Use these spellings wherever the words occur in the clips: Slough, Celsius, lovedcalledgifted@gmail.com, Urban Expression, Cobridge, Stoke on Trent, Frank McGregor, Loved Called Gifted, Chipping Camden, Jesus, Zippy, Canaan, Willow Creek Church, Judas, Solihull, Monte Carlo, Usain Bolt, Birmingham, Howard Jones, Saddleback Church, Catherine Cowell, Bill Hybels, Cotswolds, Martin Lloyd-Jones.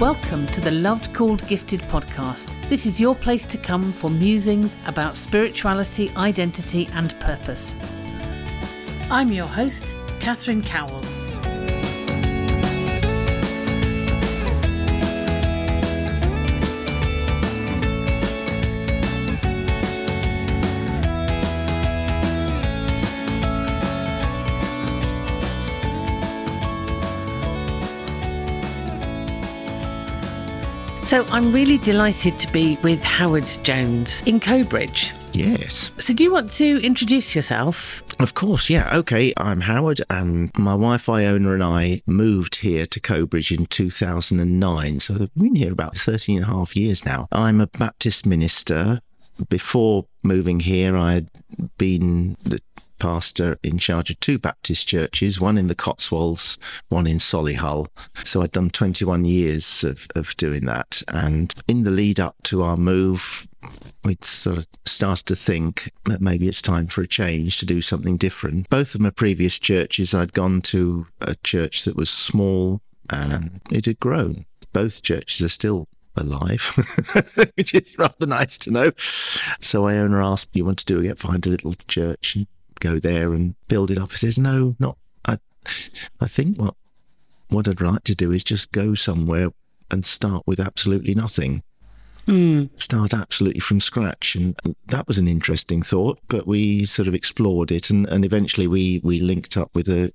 Welcome to the Loved Called Gifted podcast. This is your place to come for musings about spirituality, identity and purpose. I'm your host, Catherine Cowell. So I'm really delighted to be with Howard Jones in Cobridge. Yes. So do you want to introduce yourself? Of course, yeah. Okay, I'm Howard and my wife Iona and I moved here to Cobridge in 2009. So I've been here about 13 and a half years now. I'm a Baptist minister. Before moving here, I'd been the pastor in charge of two Baptist churches, one in the Cotswolds, one in Solihull. So I'd done 21 years of doing that. And in the lead up to our move, we'd sort of started to think that maybe it's time for a change, to do something different. Both of my previous churches, I'd gone to a church that was small and it had grown. Both churches are still alive, which is rather nice to know. So Iona asked, "You want to do it? Find a little church and go there and build it up." He says, "No, not. I think what I'd like to do is just go somewhere and start with absolutely nothing. Start absolutely from scratch." And that was an interesting thought, but we sort of explored it. And eventually we linked up with an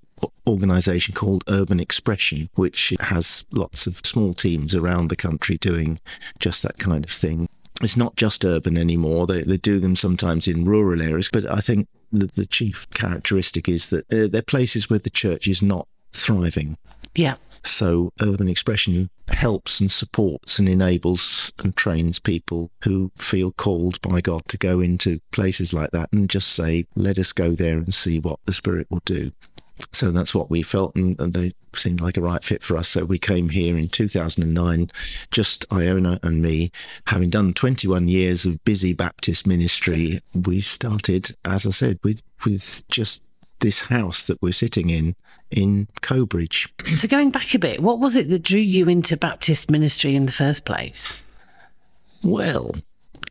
organisation called Urban Expression, which has lots of small teams around the country doing just that kind of thing. It's not just urban anymore. They do them sometimes in rural areas, but I think the chief characteristic is that they're places where the church is not thriving. Yeah. So Urban Expression helps and supports and enables and trains people who feel called by God to go into places like that and just say, "Let us go there and see what the Spirit will do." So that's what we felt, and they seemed like a right fit for us. So we came here in 2009, just Iona and me. Having done 21 years of busy Baptist ministry, we started, as I said, with just this house that we're sitting in Cobridge. So going back a bit, what was it that drew you into Baptist ministry in the first place? Well,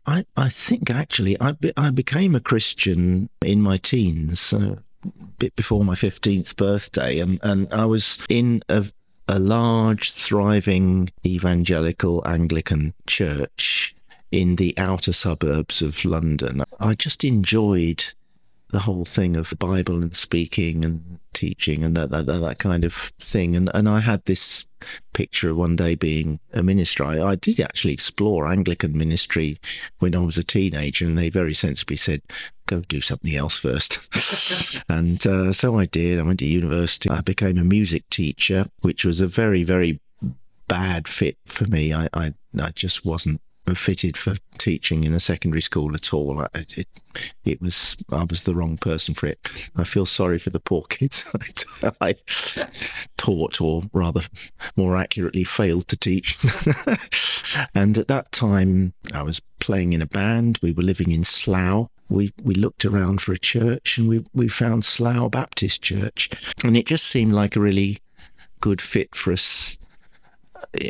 I think actually I became a Christian in my teens, so a bit before my 15th birthday, and I was in a large, thriving evangelical Anglican church in the outer suburbs of London. I just enjoyed the whole thing of the Bible and speaking and teaching and that kind of thing. And I had this picture of one day being a minister. I did actually explore Anglican ministry when I was a teenager, and they very sensibly said, "Go do something else first." And so I did. I went to university. I became a music teacher, which was a very, very bad fit for me. I just wasn't fitted for teaching in a secondary school at all. I was the wrong person for it. I feel sorry for the poor kids I taught, or rather more accurately failed to teach. And at that time I was playing in a band. We were living in Slough. We looked around for a church and we found Slough Baptist Church, and it just seemed like a really good fit for us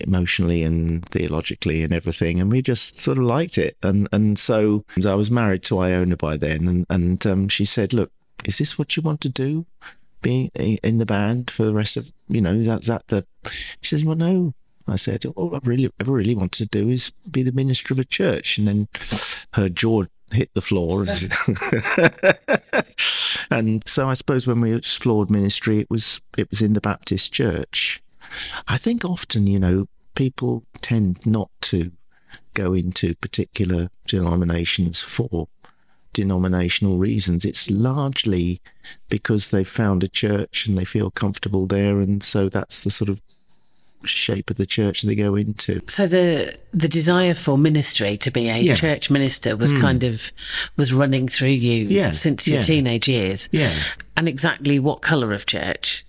emotionally and theologically and everything, and we just sort of liked it. And so I was married to Iona by then, and she said, "Look, is this what you want to do, being in the band for the rest of, she says, "Well, no." I said, "All I really want to do is be the minister of a church." And then her jaw hit the floor. And so I suppose when we explored ministry, it was in the Baptist church. I think often, people tend not to go into particular denominations for denominational reasons. It's largely because they've found a church and they feel comfortable there, and so that's the sort of shape of the church they go into. So the desire for ministry, to be a church minister, was kind of running through you since your teenage years. Yeah. And exactly what colour of church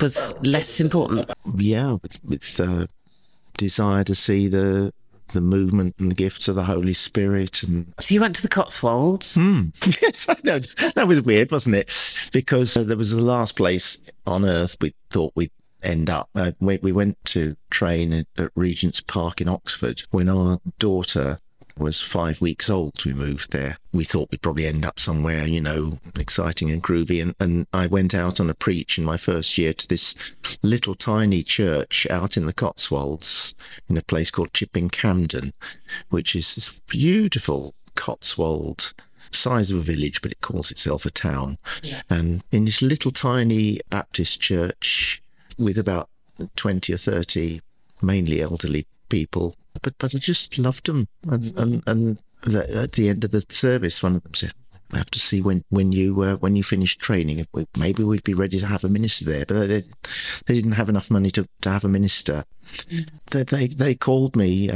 was less important? Yeah, with desire to see the movement and the gifts of the Holy Spirit. And so you went to the Cotswolds? Yes, I know. That was weird, wasn't it? Because there was the last place on earth we thought we'd end up. We went to train at Regent's Park in Oxford. When our daughter was 5 weeks old, we moved there. We thought we'd probably end up somewhere, you know, exciting and groovy. And I went out on a preach in my first year to this little tiny church out in the Cotswolds in a place called Chipping Camden, which is this beautiful Cotswold, size of a village, but it calls itself a town. Yeah. And in this little tiny Baptist church with about 20 or 30 mainly elderly people, but I just loved them. And at the end of the service, one of them said, "We have to see when you finish training, maybe we'd be ready to have a minister there." But they didn't have enough money to have a minister. They called me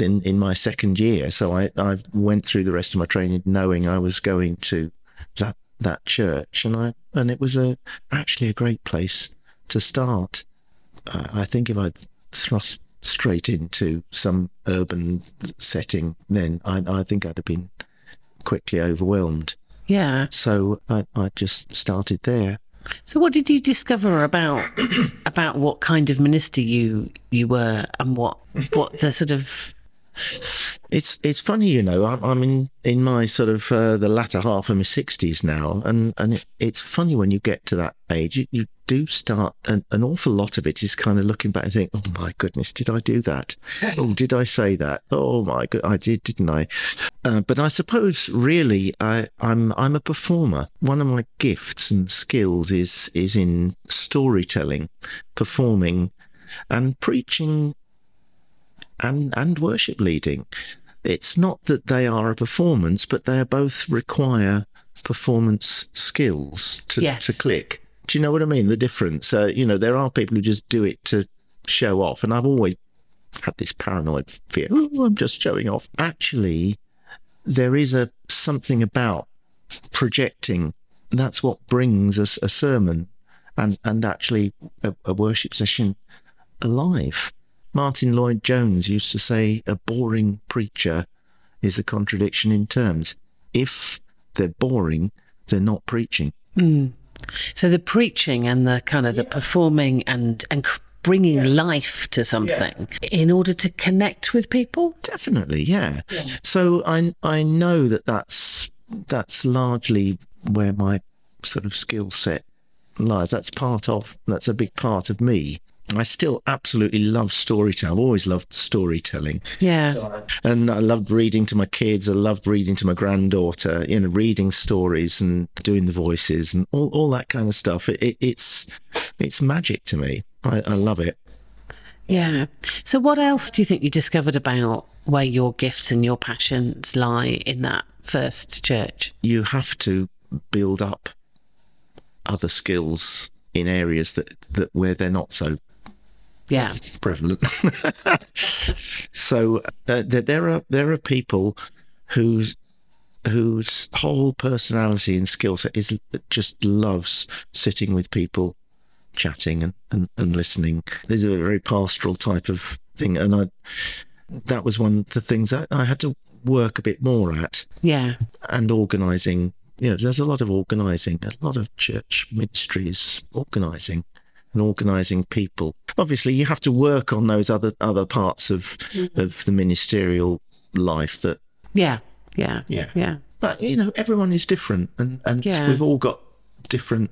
in my second year, so I went through the rest of my training knowing I was going to that church, and it was actually a great place to start. I think if I'd thrust straight into some urban setting, then I think I'd have been quickly overwhelmed. Yeah. So I just started there. So what did you discover about what kind of minister you were and what the sort of... It's funny, you know, I'm in my sort of the latter half of my 60s now, and it's funny when you get to that age, you do start, an awful lot of it is kind of looking back and think, oh my goodness, did I do that? Oh, did I say that? Oh my God, I did, didn't I? But I suppose really I'm a performer. One of my gifts and skills is in storytelling, performing and preaching. And worship leading. It's not that they are a performance, but they both require performance skills to click. Do you know what I mean? The difference. You know, there are people who just do it to show off. And I've always had this paranoid fear, oh, I'm just showing off. Actually, there is something about projecting. That's what brings us a sermon and actually a worship session alive. Martin Lloyd-Jones used to say a boring preacher is a contradiction in terms. If they're boring, they're not preaching. Mm. So the preaching and the kind of the performing and bringing life to something in order to connect with people? Definitely, yeah. So I know that's largely where my sort of skill set lies. That's a big part of me. I still absolutely love storytelling. I've always loved storytelling. Yeah. And I loved reading to my kids. I loved reading to my granddaughter, you know, reading stories and doing the voices and all that kind of stuff. It's magic to me. I love it. Yeah. So what else do you think you discovered about where your gifts and your passions lie in that first church? You have to build up other skills in areas where they're not so... Yeah, prevalent. So there are people whose whole personality and skill set is just loves sitting with people, chatting and listening. There's a very pastoral type of thing, and that was one of the things that I had to work a bit more at. Yeah, and organising. You know, there's a lot of organising. A lot of church ministry is organising. And organising people. Obviously, you have to work on those other parts of the ministerial life. That yeah. But you know, everyone is different, and we've all got different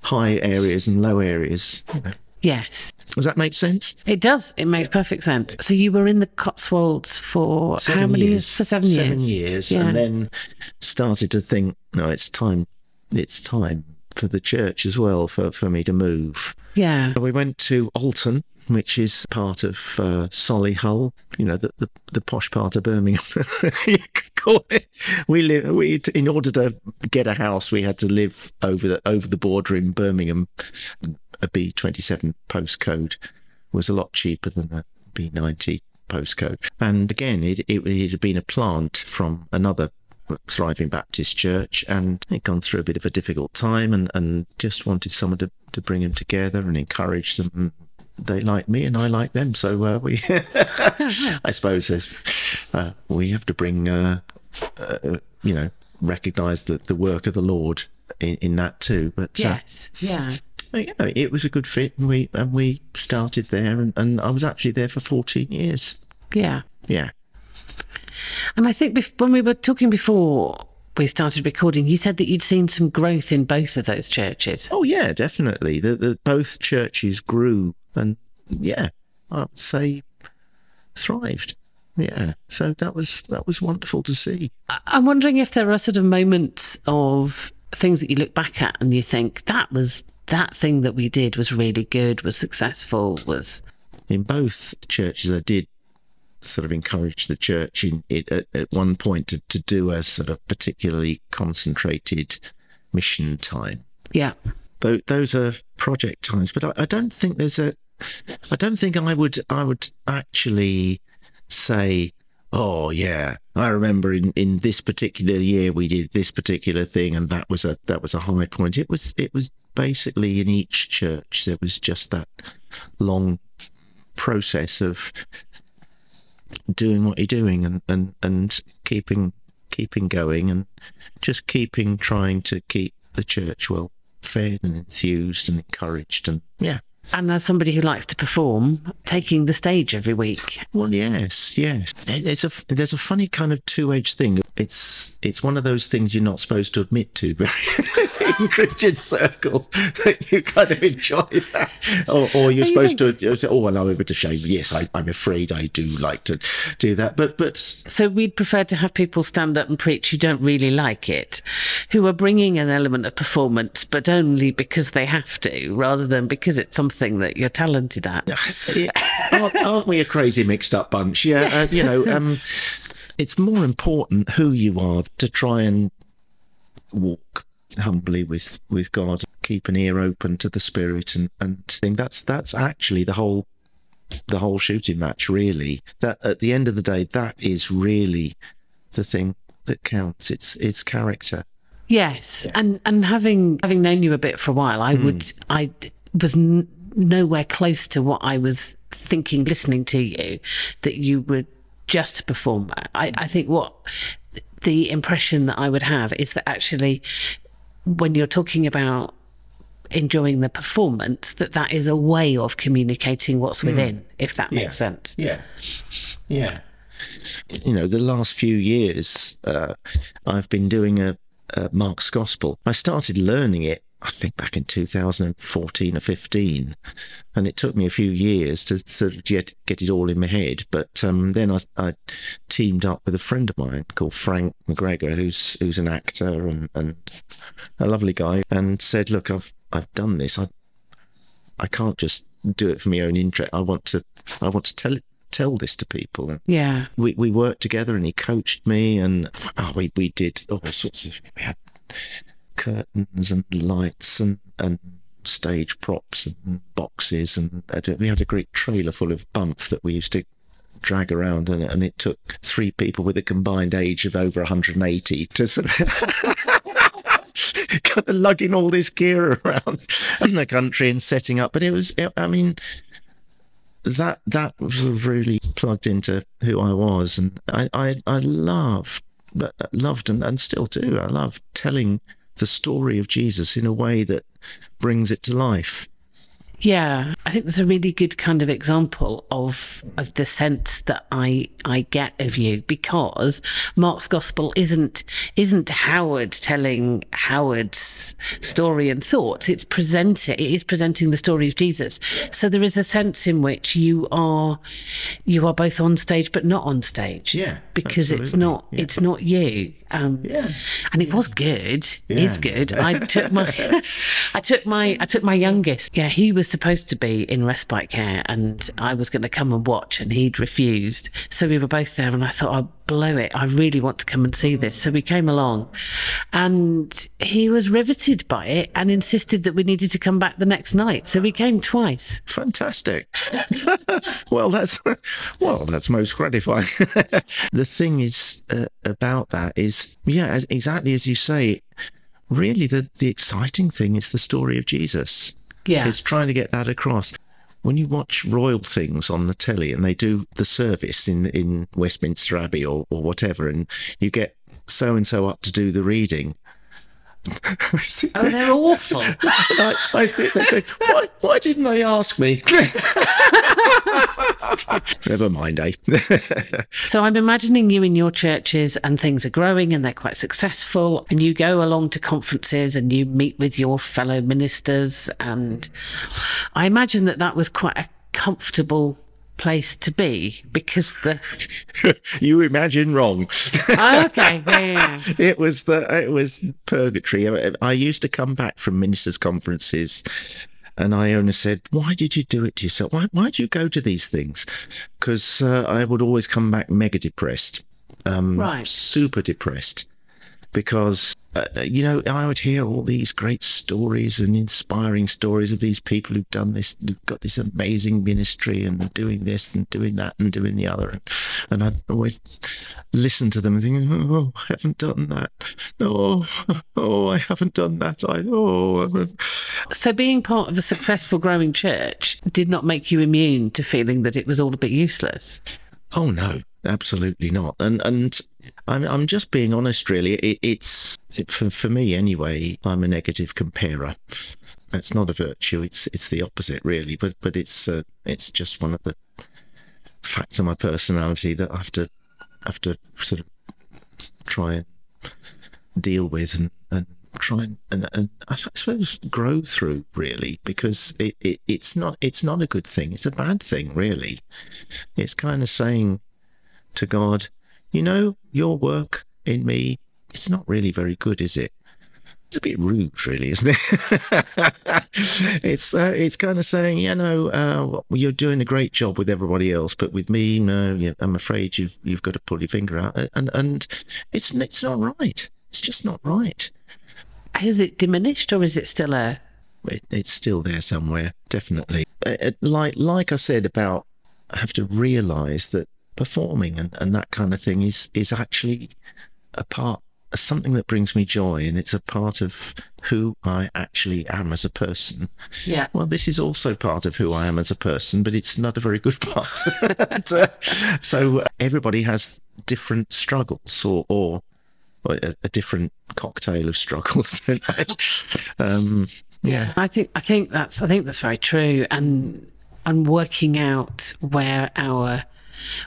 high areas and low areas. You know. Yes. Does that make sense? It does. It makes perfect sense. So you were in the Cotswolds for how many years? For 7 years. 7 years, yeah. And then started to think, no, it's time. It's time for the church as well, for me to move. Yeah. We went to Alton, which is part of Solihull, you know, the posh part of Birmingham, you could call it. We in order to get a house, we had to live over the border in Birmingham. A B27 postcode was a lot cheaper than a B90 postcode. And again, it had been a plant from another thriving Baptist church, and they'd gone through a bit of a difficult time and just wanted someone to bring them together and encourage them. They like me and I like them, so we I suppose we have to bring you know, recognize the work of the Lord in that too. But yes, yeah. But, you know, it was a good fit, and we started there, and I was actually there for 14 years. Yeah. Yeah. And I think when we were talking before we started recording, you said that you'd seen some growth in both of those churches. Oh, yeah, definitely. Both churches grew and, yeah, I would say thrived. Yeah, so that was wonderful to see. I'm wondering if there are sort of moments of things that you look back at and you think, that thing that we did was really good, was successful, was... In both churches, I did sort of encourage the church at one point to do a sort of particularly concentrated mission time. Yeah. Those are project times, but I don't think there's a... I don't think I would actually... say, oh yeah, I remember in this particular year we did this particular thing, and that was a high point. It was basically in each church there was just that long process of doing what you're doing and keeping going and just trying to keep the church well fed and enthused and encouraged and yeah. And as somebody who likes to perform, taking the stage every week. Well, yes. There's a funny kind of two-edged thing. It's one of those things you're not supposed to admit to in Christian circles, that you kind of enjoy that. Or you're supposed to say, oh, well, I'm a bit ashamed. Yes, I'm afraid I do like to do that. But so we'd prefer to have people stand up and preach who don't really like it, who are bringing an element of performance, but only because they have to, rather than because it's something that you're talented at. Aren't we a crazy mixed up bunch? Yeah. It's more important who you are, to try and walk humbly with God, keep an ear open to the Spirit, and think that's actually the whole shooting match, really. That at the end of the day, that is really the thing that counts. It's character. Yes. Yeah. And having known you a bit for a while, I was nowhere close to what I was thinking listening to you, that you were just a performer. I think what the impression that I would have is that actually when you're talking about enjoying the performance, that is a way of communicating what's within, if that makes sense. Yeah. Yeah. You know, the last few years I've been doing a Mark's Gospel. I started learning it, I think, back in 2014 or 15, and it took me a few years to sort of get it all in my head. But then I teamed up with a friend of mine called Frank McGregor, who's an actor and a lovely guy, and said, "Look, I've done this. I can't just do it for my own interest. I want to tell this to people." And yeah, we worked together, and he coached me, and we did all sorts of. We had curtains and lights and stage props and boxes, and we had a great trailer full of bumf that we used to drag around, and it took three people with a combined age of over 180 to sort of kind of lugging all this gear around in the country and setting up. But that was really plugged into who I was, and I loved and still do. I love telling the story of Jesus in a way that brings it to life. Yeah, I think there's a really good kind of example of the sense that I get of you, because Mark's Gospel isn't Howard telling Howard's story and thoughts. It is presenting the story of Jesus. So there is a sense in which you are both on stage but not on stage. Yeah, because absolutely. It's not you. And it was good. Yeah. Is good. I took my youngest. Yeah, he was supposed to be in respite care, and I was going to come and watch, and he'd refused. So we were both there, and I thought, I'll blow it. I really want to come and see this. So we came along, and he was riveted by it and insisted that we needed to come back the next night. So we came twice. Fantastic. Well, that's most gratifying. The thing is about that is, exactly as you say, really the exciting thing is the story of Jesus. Yeah. It's trying to get that across. When you watch royal things on the telly and they do the service in Westminster Abbey or whatever, and you get so-and-so up to do the reading, Oh, they're awful. I sit there and say, why didn't they ask me? Never mind, eh? So I'm imagining you in your churches and things are growing and they're quite successful, and you go along to conferences and you meet with your fellow ministers, and I imagine that was quite a comfortable place to be, because the you imagine wrong. Oh, okay. Yeah. It was purgatory. I used to come back from ministers' conferences, and Iona said, "Why did you do it to yourself? Why did you go to these things?" Because I would always come back mega depressed, super depressed, because I would hear all these great stories and inspiring stories of these people who've done this, who've got this amazing ministry and doing this and doing that and doing the other. And I'd always listen to them and think, oh, I haven't done that. No, oh, I haven't done that. So being part of a successful growing church did not make you immune to feeling that it was all a bit useless? Oh, no. Absolutely not. And I'm just being honest, really. It's for me anyway, I'm a negative comparer. That's not a virtue. It's the opposite, really. But it's just one of the facts of my personality that I have to sort of try and deal with and try and I suppose grow through, really, because it's not a good thing. It's a bad thing, really. It's kind of saying to God, your work in me, it's not really very good, is it? It's a bit rude, really, isn't it? It's kind of saying, you're doing a great job with everybody else, but with me, no, I'm afraid you've got to pull your finger out, and it's not right. It's just not right. Has it diminished, or is it still there? It's still there somewhere, definitely. Like I said about, I have to realise that performing and that kind of thing is actually a part of something that brings me joy, and it's a part of who I actually am as a person. Yeah. Well, this is also part of who I am as a person, but it's not a very good part. So everybody has different struggles or a different cocktail of struggles. Yeah. I think that's very true, and working out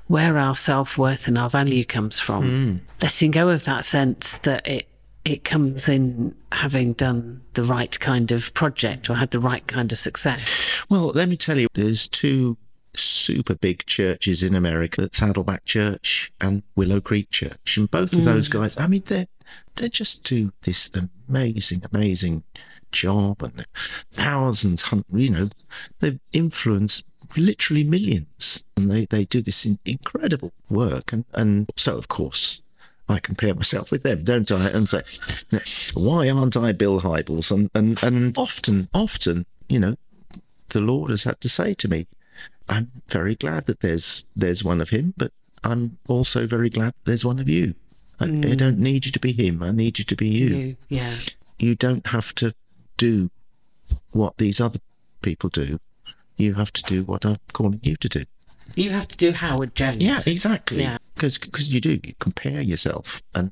where our self-worth and our value comes from. Letting go of that sense that it comes in having done the right kind of project or had the right kind of success. Well, let me tell you, there's two super big churches in America, Saddleback Church and Willow Creek Church. And both of those guys, I mean, they just do this amazing, amazing job, and thousands, they've influenced literally millions, and they do this incredible work, and so of course I compare myself with them, don't I, and say, why aren't I Bill Hybels? And often the Lord has had to say to me, I'm very glad that there's one of him, but I'm also very glad there's one of you. I don't need you to be him, I need you to be you. Yeah. You don't have to do what these other people do. You have to do what I'm calling you to do. You have to do Howard Jones. Yeah, exactly. Because you do. You compare yourself, and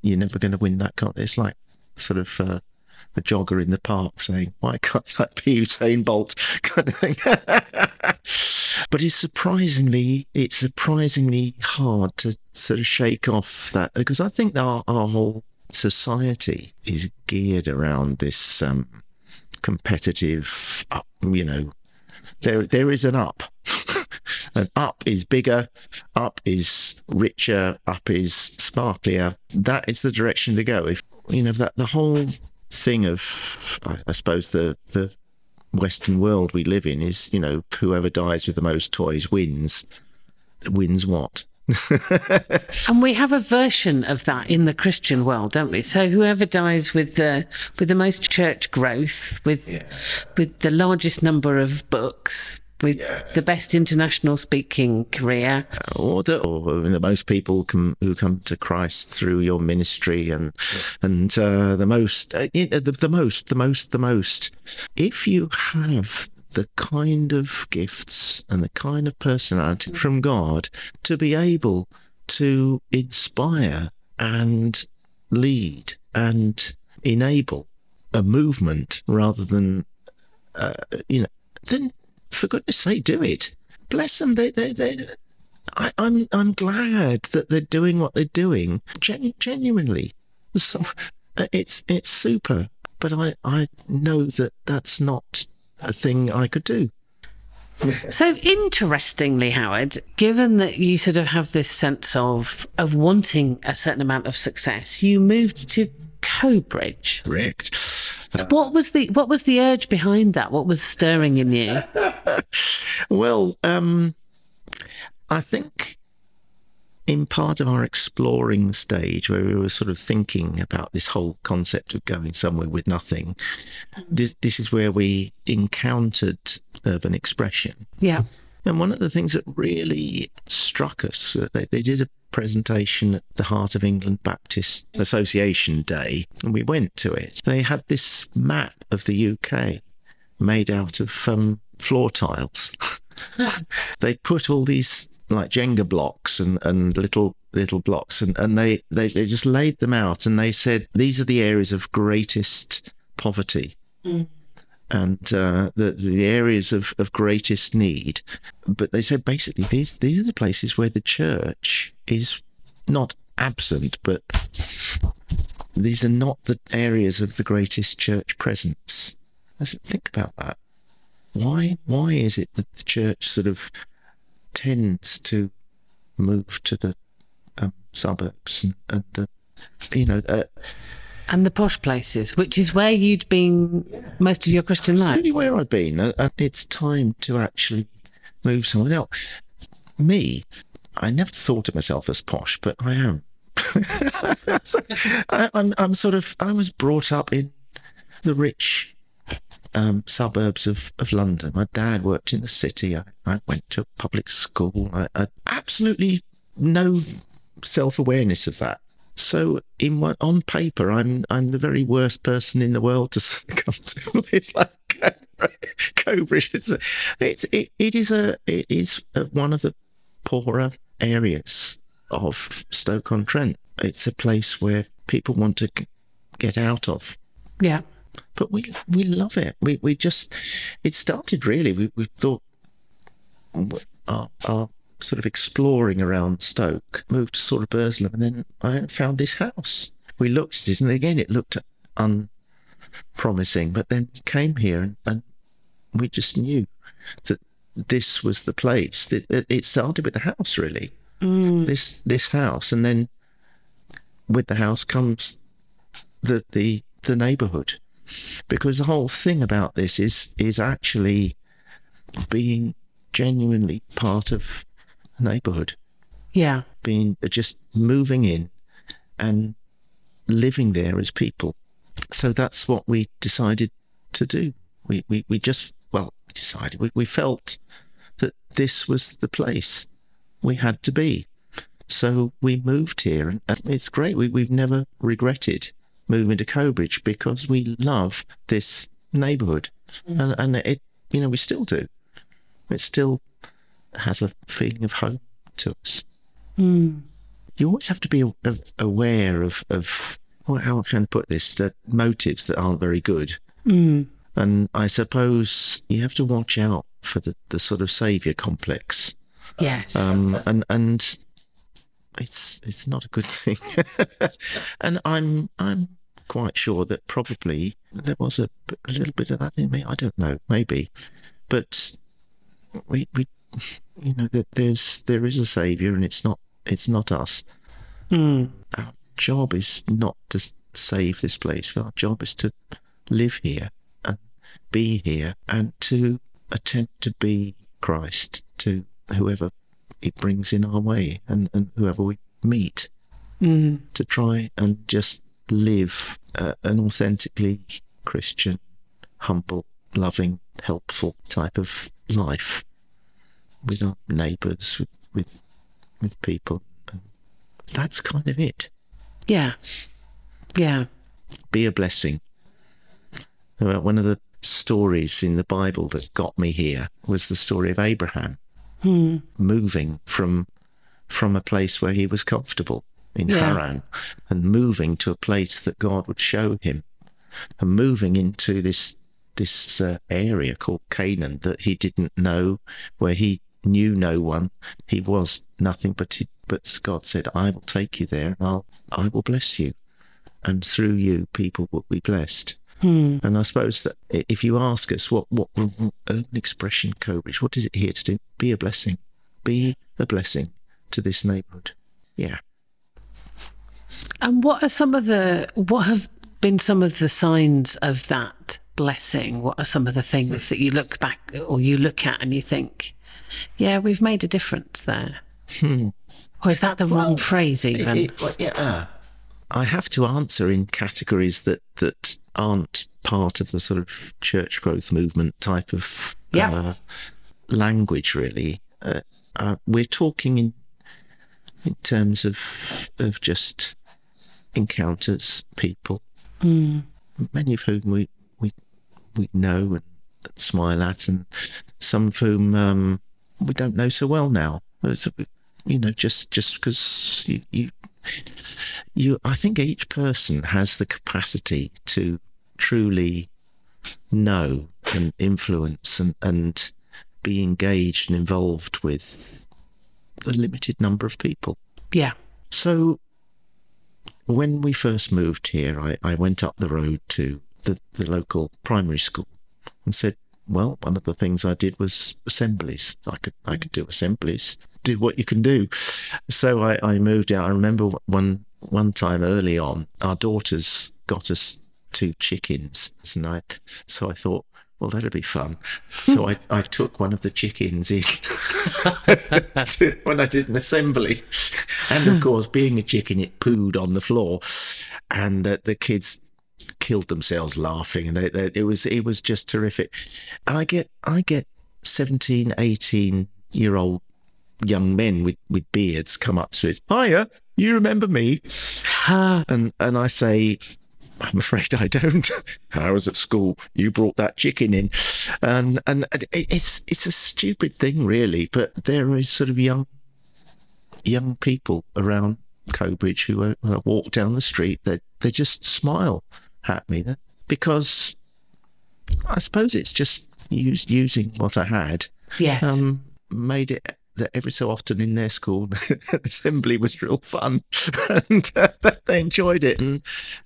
you're never going to win that contest. It's like sort of a jogger in the park saying, why can't I be Usain Bolt? Kind of thing. But it's surprisingly hard to sort of shake off that, because I think our whole society is geared around this... competitive up, there is an up. An up is bigger, up is richer, up is sparklier. That is the direction to go. If that the whole thing of, I suppose, the Western world we live in is, whoever dies with the most toys wins what? And we have a version of that in the Christian world, don't we? So whoever dies with the most church growth, with the largest number of books, with the best international speaking career, or the most people who come to Christ through your ministry, and the most. If you have the kind of gifts and the kind of personality from God to be able to inspire and lead and enable a movement rather than, then for goodness sake, do it. Bless them. I'm glad that they're doing what they're doing. Genuinely. So, it's super. But I know that that's not a thing I could do. So interestingly, Howard, given that you sort of have this sense of wanting a certain amount of success, you moved to Cobridge. Correct. What was the urge behind that? What was stirring in you? Well, I think in part of our exploring stage where we were sort of thinking about this whole concept of going somewhere with nothing, this is where we encountered Urban Expression. Yeah. And one of the things that really struck us, they did a presentation at the Heart of England Baptist Association Day, and we went to it. They had this map of the UK made out of floor tiles. They put all these like Jenga blocks and little blocks and they just laid them out, and they said, these are the areas of greatest poverty and the areas of greatest need. But they said, basically, these are the places where the church is not absent, but these are not the areas of the greatest church presence. I said, think about that. Why is it that the church sort of tends to move to the suburbs and the, and the posh places, which is where you'd been most of your Christian life? Really, where I've been, and it's time to actually move somewhere else. Me, I never thought of myself as posh, but I am. So I was brought up in the rich suburbs of London. My dad worked in the city. I went to public school. I absolutely no self-awareness of that. So on paper, I'm the very worst person in the world to come to a place like Cobridge. It is one of the poorer areas of Stoke on Trent. It's a place where people want to get out of. Yeah. But we love it. We just, it started really, we thought our sort of exploring around Stoke, moved to sort of Burslem, and then I found this house. We looked at it, and again, it looked unpromising, but then we came here and we just knew that this was the place. It started with the house, really, this house, and then with the house comes the neighbourhood. Because the whole thing about this is actually being genuinely part of a neighbourhood. Yeah. Being just moving in and living there as people. So that's what we decided to do. We felt that this was the place we had to be. So we moved here, and it's great. We've never regretted moving to Cobridge because we love this neighbourhood, and it, we still do. It still has a feeling of home to us. Mm. You always have to be aware of how can I put this? The motives that aren't very good, and I suppose you have to watch out for the sort of saviour complex. Yes, and it's not a good thing, and I'm quite sure that probably there was a little bit of that in me. I don't know, maybe, but we that there is a saviour, and it's not us. Our job is not to save this place, but our job is to live here and be here and to attempt to be Christ to whoever it brings in our way and whoever we meet, to try and just live an authentically Christian, humble, loving, helpful type of life with our neighbours, with people. That's kind of it. Yeah. Yeah. Be a blessing. One of the stories in the Bible that got me here was the story of Abraham. Moving from a place where he was comfortable in Harrow and moving to a place that God would show him, and moving into this area called Canaan that he didn't know, where he knew no one. He was nothing, but God said, I will take you there, and I will bless you. And through you, people will be blessed. Hmm. And I suppose that if you ask us what Urban Expression Cobridge, what is it here to do? Be a blessing. Be a blessing to this neighbourhood. Yeah. And what have been some of the signs of that blessing? What are some of the things that you look back or you look at and you think, yeah, we've made a difference there? Hmm. Or is that the wrong phrase even? I have to answer in categories that aren't part of the sort of church growth movement type of language, really. We're talking in terms of just encounters, people, many of whom we know and smile at, and some of whom we don't know so well now. It's, you know, just because you, I think each person has the capacity to truly know and influence and be engaged and involved with a limited number of people. Yeah. So when we first moved here, I went up the road to the local primary school and said, well, one of the things I did was assemblies. I could do assemblies. Do what you can do. So I moved out. I remember one time early on, our daughters got us 2 chickens. So I thought, well, that'd be fun. So I took one of the chickens in when I did an assembly. And of course, being a chicken, it pooed on the floor. And the kids killed themselves laughing, and it was just terrific. I get 17, 18-year-old young men with beards come up to us. Hiya, you remember me? And I say, I'm afraid I don't. I was at school. You brought that chicken in, and it's a stupid thing, really. But there are sort of young people around Cobridge who, when I walk down the street, they just smile at me, because I suppose it's just using what I had. Yes. Made it that every so often in their school assembly was real fun, and they enjoyed it.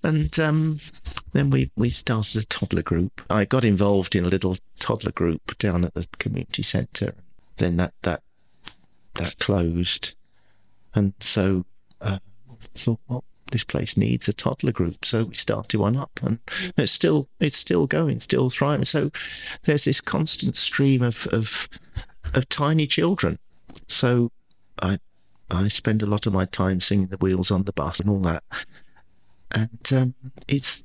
And then we started a toddler group. I got involved in a little toddler group down at the community centre. Then that closed, and so thought, well, this place needs a toddler group, so we started one up, and it's still going, still thriving. So there's this constant stream of tiny children. So I spend a lot of my time singing The Wheels on the Bus and all that, and it's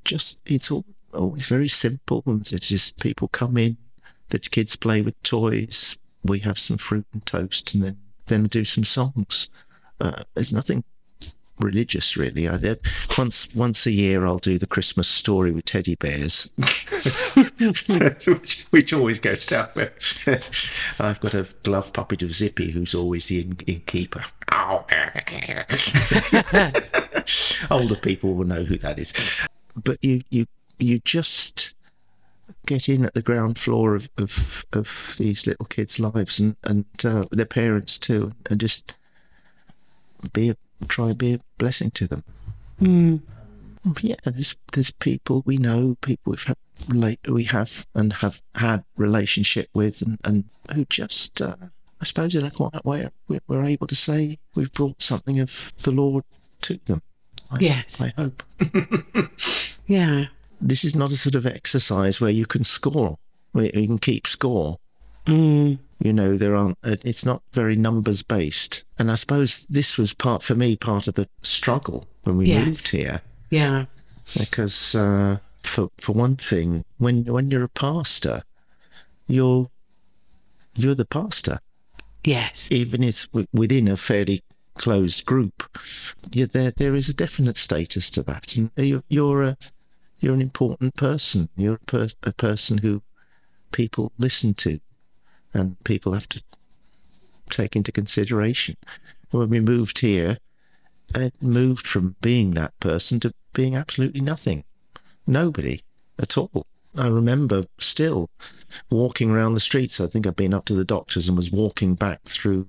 always very simple. It's just people come in, the kids play with toys, we have some fruit and toast, and then do some songs. There's nothing religious, really. Once a year, I'll do the Christmas story with teddy bears, which always goes down well. I've got a glove puppet of Zippy, who's always the innkeeper. Older people will know who that is. But you just get in at the ground floor of these little kids' lives, and their parents too, and just try and be a blessing to them. Mm. Yeah, there's people we know, people we have had relationship with, and who just, I suppose in a quiet way, we're able to say we've brought something of the Lord to them. I hope. Yeah. This is not a sort of exercise where you can score, where you can keep score. Mm. You know, it's not very numbers based. And I suppose this was part of the struggle when we moved here. Yeah. Because for one thing, when you're a pastor, you're the pastor. Yes. Even if it's within a fairly closed group, there is a definite status to that. And you're an important person. You're a person who people listen to, and people have to take into consideration. When we moved here, I'd moved from being that person to being absolutely nothing. Nobody at all. I remember still walking around the streets. I think I'd been up to the doctors and was walking back through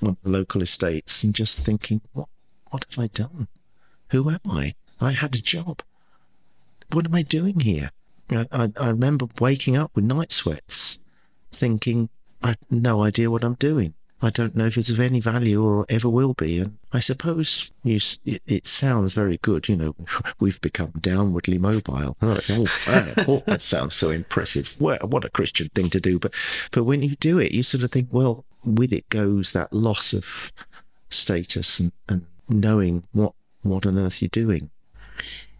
one of the local estates and just thinking, what have I done? Who am I? I had a job. What am I doing here? I remember waking up with night sweats, thinking, I have no idea what I'm doing. I don't know if it's of any value or ever will be. And I suppose it sounds very good, you know, we've become downwardly mobile. Oh, that sounds so impressive. What a Christian thing to do. But when you do it, you sort of think, well, with it goes that loss of status and knowing what on earth you're doing.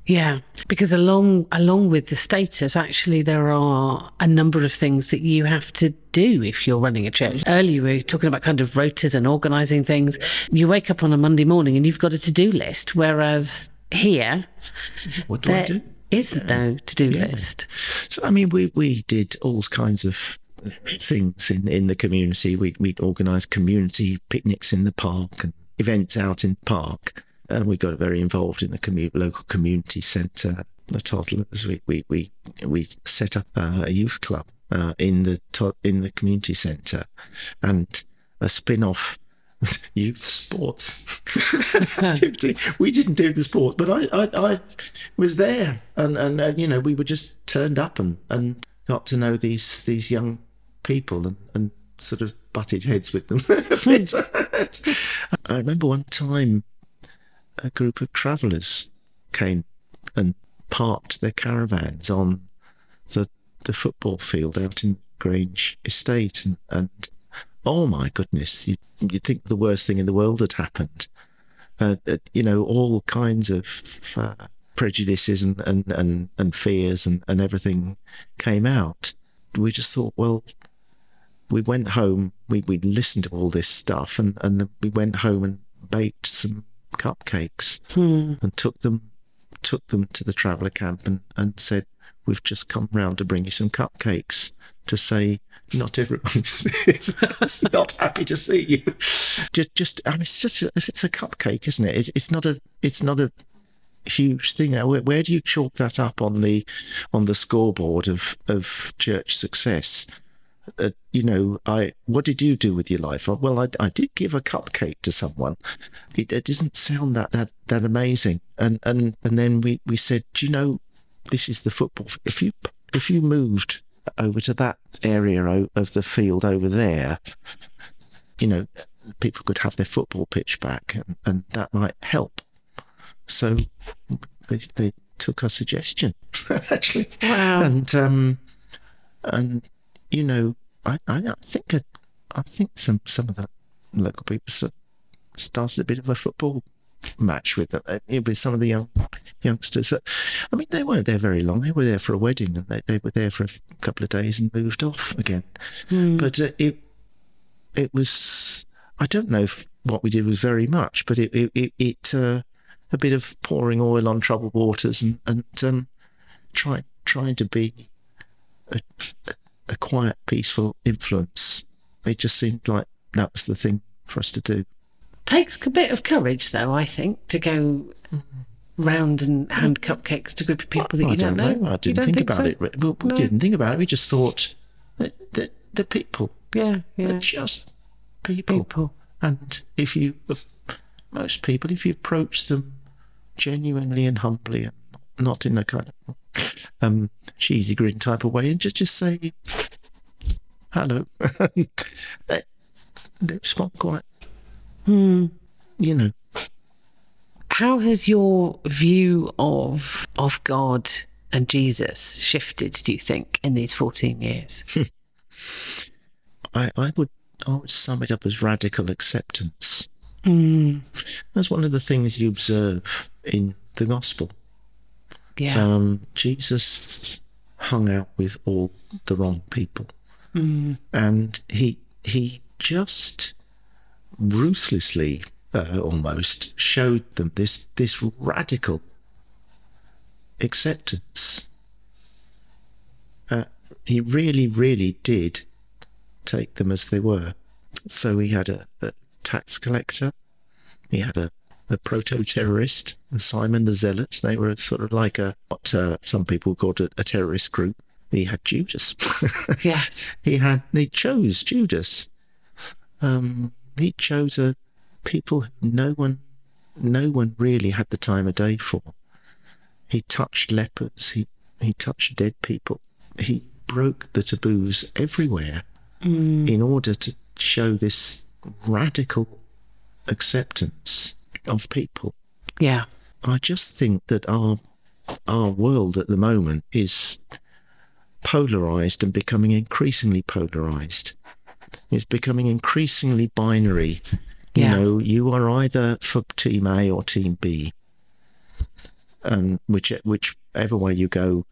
Yeah, because along with the status, actually, there are a number of things that you have to do if you're running a church. Earlier, we were talking about kind of rotas and organising things. You wake up on a Monday morning and you've got a to-do list, whereas here, what do I do? Isn't no to-do list. So, I mean, we did all kinds of things in the community. We'd organise community picnics in the park and events out in the park. And we got very involved in the local community centre. The toddlers, we set up a youth club in the community centre, and a spin-off youth sports activity. We didn't do the sports, but I was there, and you know, we were just turned up and got to know these young people and sort of butted heads with them a bit. I remember one time, a group of travellers came and parked their caravans on the football field out in Grange Estate. And oh my goodness, you'd think the worst thing in the world had happened. You know, all kinds of prejudices and fears and everything came out. We just thought, well, we went home, we listened to all this stuff, and we went home and baked some cupcakes and took them to the traveller camp and said, we've just come round to bring you some cupcakes to say not everyone is not happy to see you. Just I mean, it's a cupcake, isn't it? It's not a huge thing. Where do you chalk that up on the scoreboard of church success? You know, what did you do with your life? Well, I did give a cupcake to someone. It doesn't sound that amazing. And then we said, do you know, this is the football. If you moved over to that area of the field over there, you know, people could have their football pitch back, and that might help. So they took our suggestion, actually. Wow. And you know, I think some of the local people started a bit of a football match with some of the youngsters. But, I mean, they weren't there very long. They were there for a wedding, and they were there for a couple of days and moved off again. Mm. But it was, I don't know if what we did was very much, but it a bit of pouring oil on troubled waters and trying to be a quiet, peaceful influence. It just seemed like that was the thing for us to do. Takes a bit of courage, though, I think, to go round and hand cupcakes to a group of people that you don't know. I didn't think about it. We didn't think about it. We just thought that the people. Yeah. They're just people. And most people, if you approach them genuinely and humbly and not in a kind of cheesy grin type of way, and just say hello. They respond quite. You know. How has your view of God and Jesus shifted, do you think, in these 14 years? I would sum it up as radical acceptance. That's one of the things you observe in the gospel. Yeah. Jesus hung out with all the wrong people, and he just ruthlessly, almost, showed them this radical acceptance. He really, really did take them as they were. So he had a tax collector, he had a the proto-terrorist, Simon the Zealot. They were sort of like some people called a terrorist group. He had Judas. Yes. He chose Judas. He chose people no one really had the time of day for. He touched lepers. He touched dead people. He broke the taboos everywhere in order to show this radical acceptance of people. Yeah. I just think that our world at the moment is polarised and becoming increasingly polarised. It's becoming increasingly binary. Yeah. You know, you are either for team A or team B. And whichever way you go,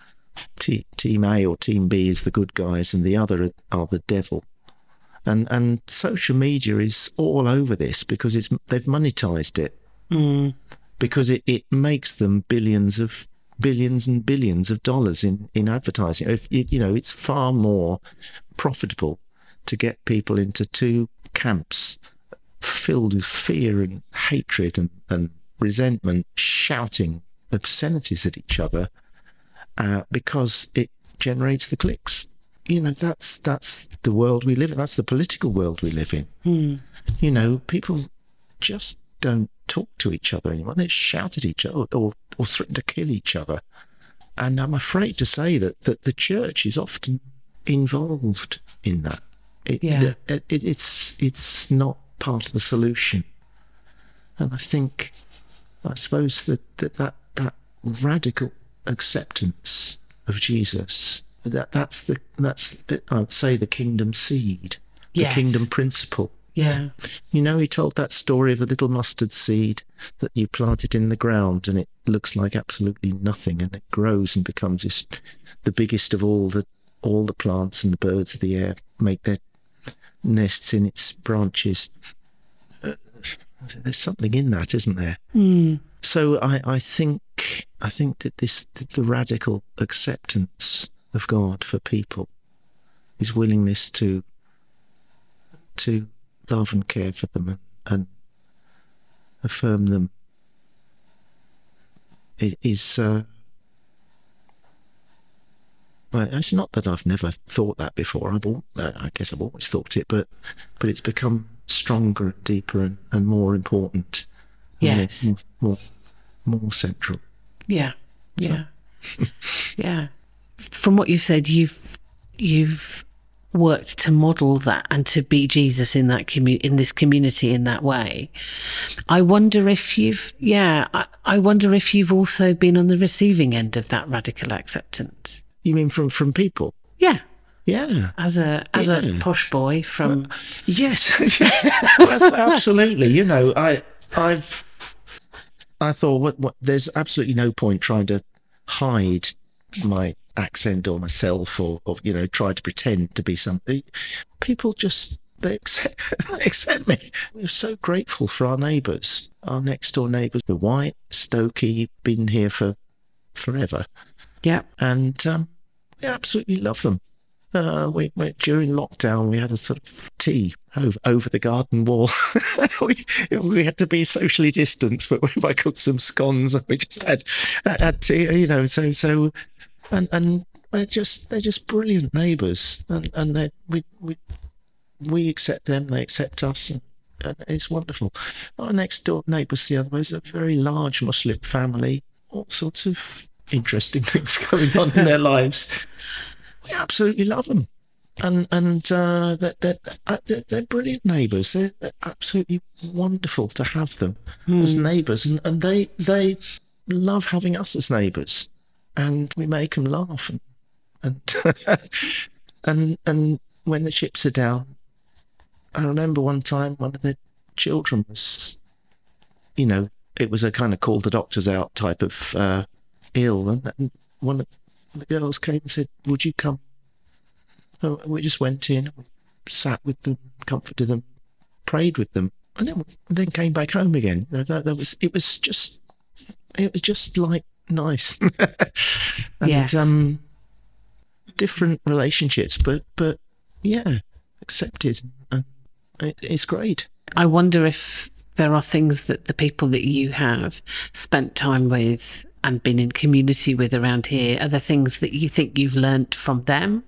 team A or team B is the good guys and the other are the devil. And social media is all over this because they've monetized it because it makes them billions and billions of dollars in advertising. It's far more profitable to get people into two camps filled with fear and hatred and resentment, shouting obscenities at each other because it generates the clicks. You know, that's the world we live in. That's the political world we live in. Mm. You know, people just don't talk to each other anymore. They shout at each other or threaten to kill each other. And I'm afraid to say that the church is often involved in that. It's not part of the solution. And I suppose that radical acceptance of Jesus, that's I would say the kingdom seed, the kingdom principle. Yeah. You know, he told that story of the little mustard seed that you planted in the ground and it looks like absolutely nothing and it grows and becomes the biggest of all the plants, and the birds of the air make their nests in its branches. There's something in that, isn't there? Mm. So I think that the radical acceptance of God for people, his willingness to love and care for them and affirm them, it's not that I've never thought that before. I guess I've always thought it, but it's become stronger and deeper and more important. Yes. More central. Yeah. Yeah. So. Yeah. From what you said, you've worked to model that and to be Jesus in that in this community in that way. I wonder if you've also been on the receiving end of that radical acceptance. You mean from people? Yeah. Yeah. As a posh boy from... Well, yes. Yes, absolutely. You know, I thought what there's absolutely no point trying to hide my accent or myself or you know, try to pretend to be something. People just, they accept me. We're so grateful for our neighbours. Our next door neighbours, the white, Stokey, been here for forever. Yeah. And we absolutely love them. We during lockdown, we had a sort of tea over the garden wall. we had to be socially distanced, but I cooked some scones and we just had tea, you know. So and they're just brilliant neighbours, and we accept them, they accept us, and it's wonderful. Our next door neighbours the other way is a very large Muslim family. All sorts of interesting things going on in their lives. We absolutely love them, and they're brilliant neighbours. They're absolutely wonderful to have them as neighbours, and they love having us as neighbours, and we make them laugh, and when the chips are down, I remember one time one of their children was, you know, it was a kind of call the doctors out type of ill, and one of the girls came and said, "Would you come?" So we just went in, sat with them, comforted them, prayed with them, and then came back home again. You know, it was just like nice. And yes. Different relationships, but yeah, accepted. It's great. I wonder if There are things that the people that you have spent time with and been in community with around here, are there things that you think you've learnt from them?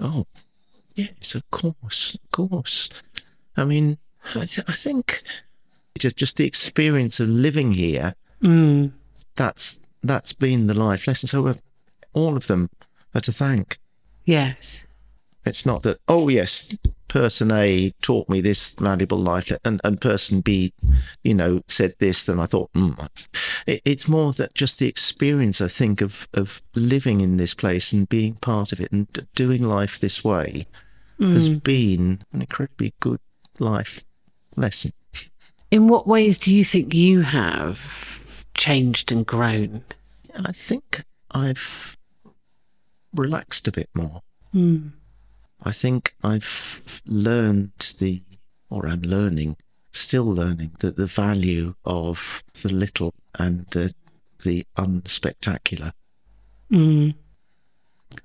Oh, yes, of course. I mean, I think just the experience of living here, that's been the life lesson. So all of them are to thank. Yes. It's not that, oh, yes, person A taught me this valuable life and person B, said this, then I thought, It's more that just the experience, I think, of living in this place and being part of it and doing life this way has been an incredibly good life lesson. In what ways do you think you have changed and grown? I think I've relaxed a bit more. Mm. I think I've still learning, that the value of the little and the unspectacular. Mm.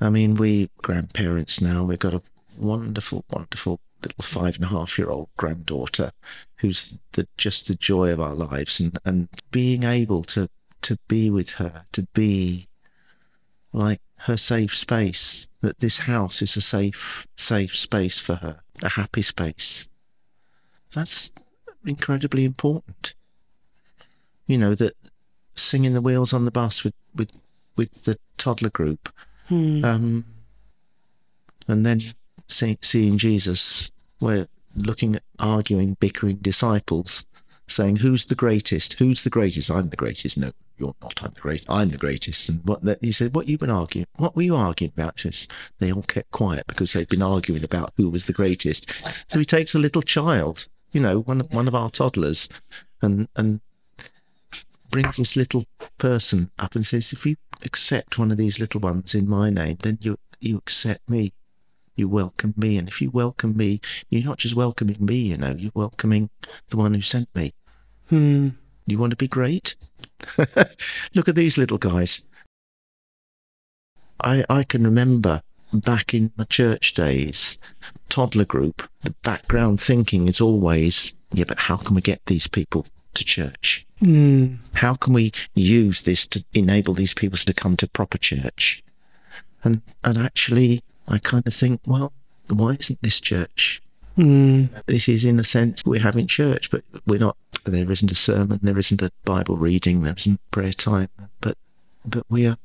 I mean, we're grandparents now. We've got a wonderful, wonderful little 5.5-year-old granddaughter who's just the joy of our lives. And being able to be with her, to be like her safe space, that this house is a safe space for her, a happy space. That's incredibly important. That singing The Wheels on the Bus with the toddler group, and then seeing Jesus, we're looking at arguing, bickering disciples, saying, who's the greatest? Who's the greatest? I'm the greatest. No, you're not. I'm the greatest. I'm the greatest. And he said, what you been arguing? What were you arguing about? Says, they all kept quiet because they'd been arguing about who was the greatest. So he takes a little child, one of our toddlers, and brings this little person up and says, if you accept one of these little ones in my name, then you accept me. You welcome me. And if you welcome me, you're not just welcoming me, you're welcoming the one who sent me. Hmm. You want to be great? Look at these little guys. I can remember back in my church days, toddler group, the background thinking is always, yeah, but how can we get these people to church? Hmm. How can we use this to enable these people to come to proper church? And actually, I kind of think, well, why isn't this church? Mm. This is, in a sense, we're having church, but we're not. There isn't a sermon, there isn't a Bible reading, there isn't prayer time, but we're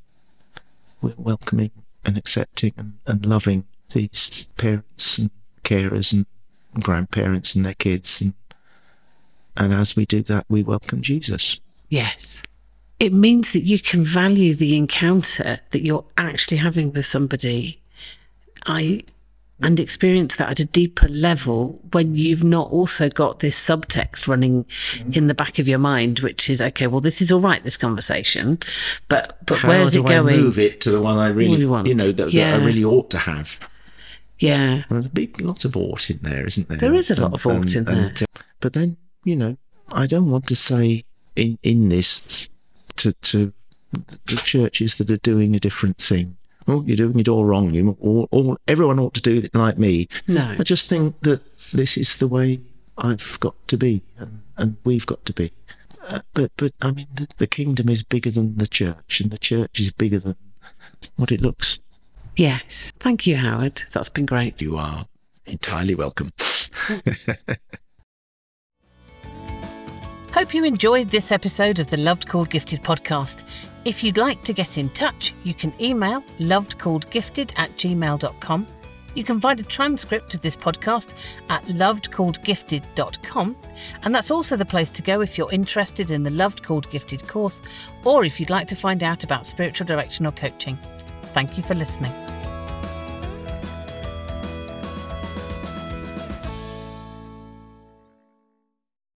welcoming and accepting and loving these parents and carers and grandparents and their kids, and as we do that, we welcome Jesus. Yes. It means that you can value the encounter that you're actually having with somebody and experience that at a deeper level when you've not also got this subtext running in the back of your mind, which is, okay, well, this is all right, this conversation, but where's it going? How do I move it to the one I really want? That I really ought to have. Yeah. Well, there's a big lot of ought in there, isn't there? There is a lot of ought in there. But then, I don't want to say in this... To the churches that are doing a different thing. Oh, you're doing it all wrong. Everyone ought to do it like me. No. I just think that this is the way I've got to be and we've got to be. But I mean, the kingdom is bigger than the church and the church is bigger than what it looks. Yes. Thank you, Howard. That's been great. You are entirely welcome. Hope you enjoyed this episode of the Loved Called Gifted podcast. If you'd like to get in touch, you can email lovedcalledgifted@gmail.com. You can find a transcript of this podcast at lovedcalledgifted.com. And that's also the place to go if you're interested in the Loved Called Gifted course or if you'd like to find out about spiritual direction or coaching. Thank you for listening.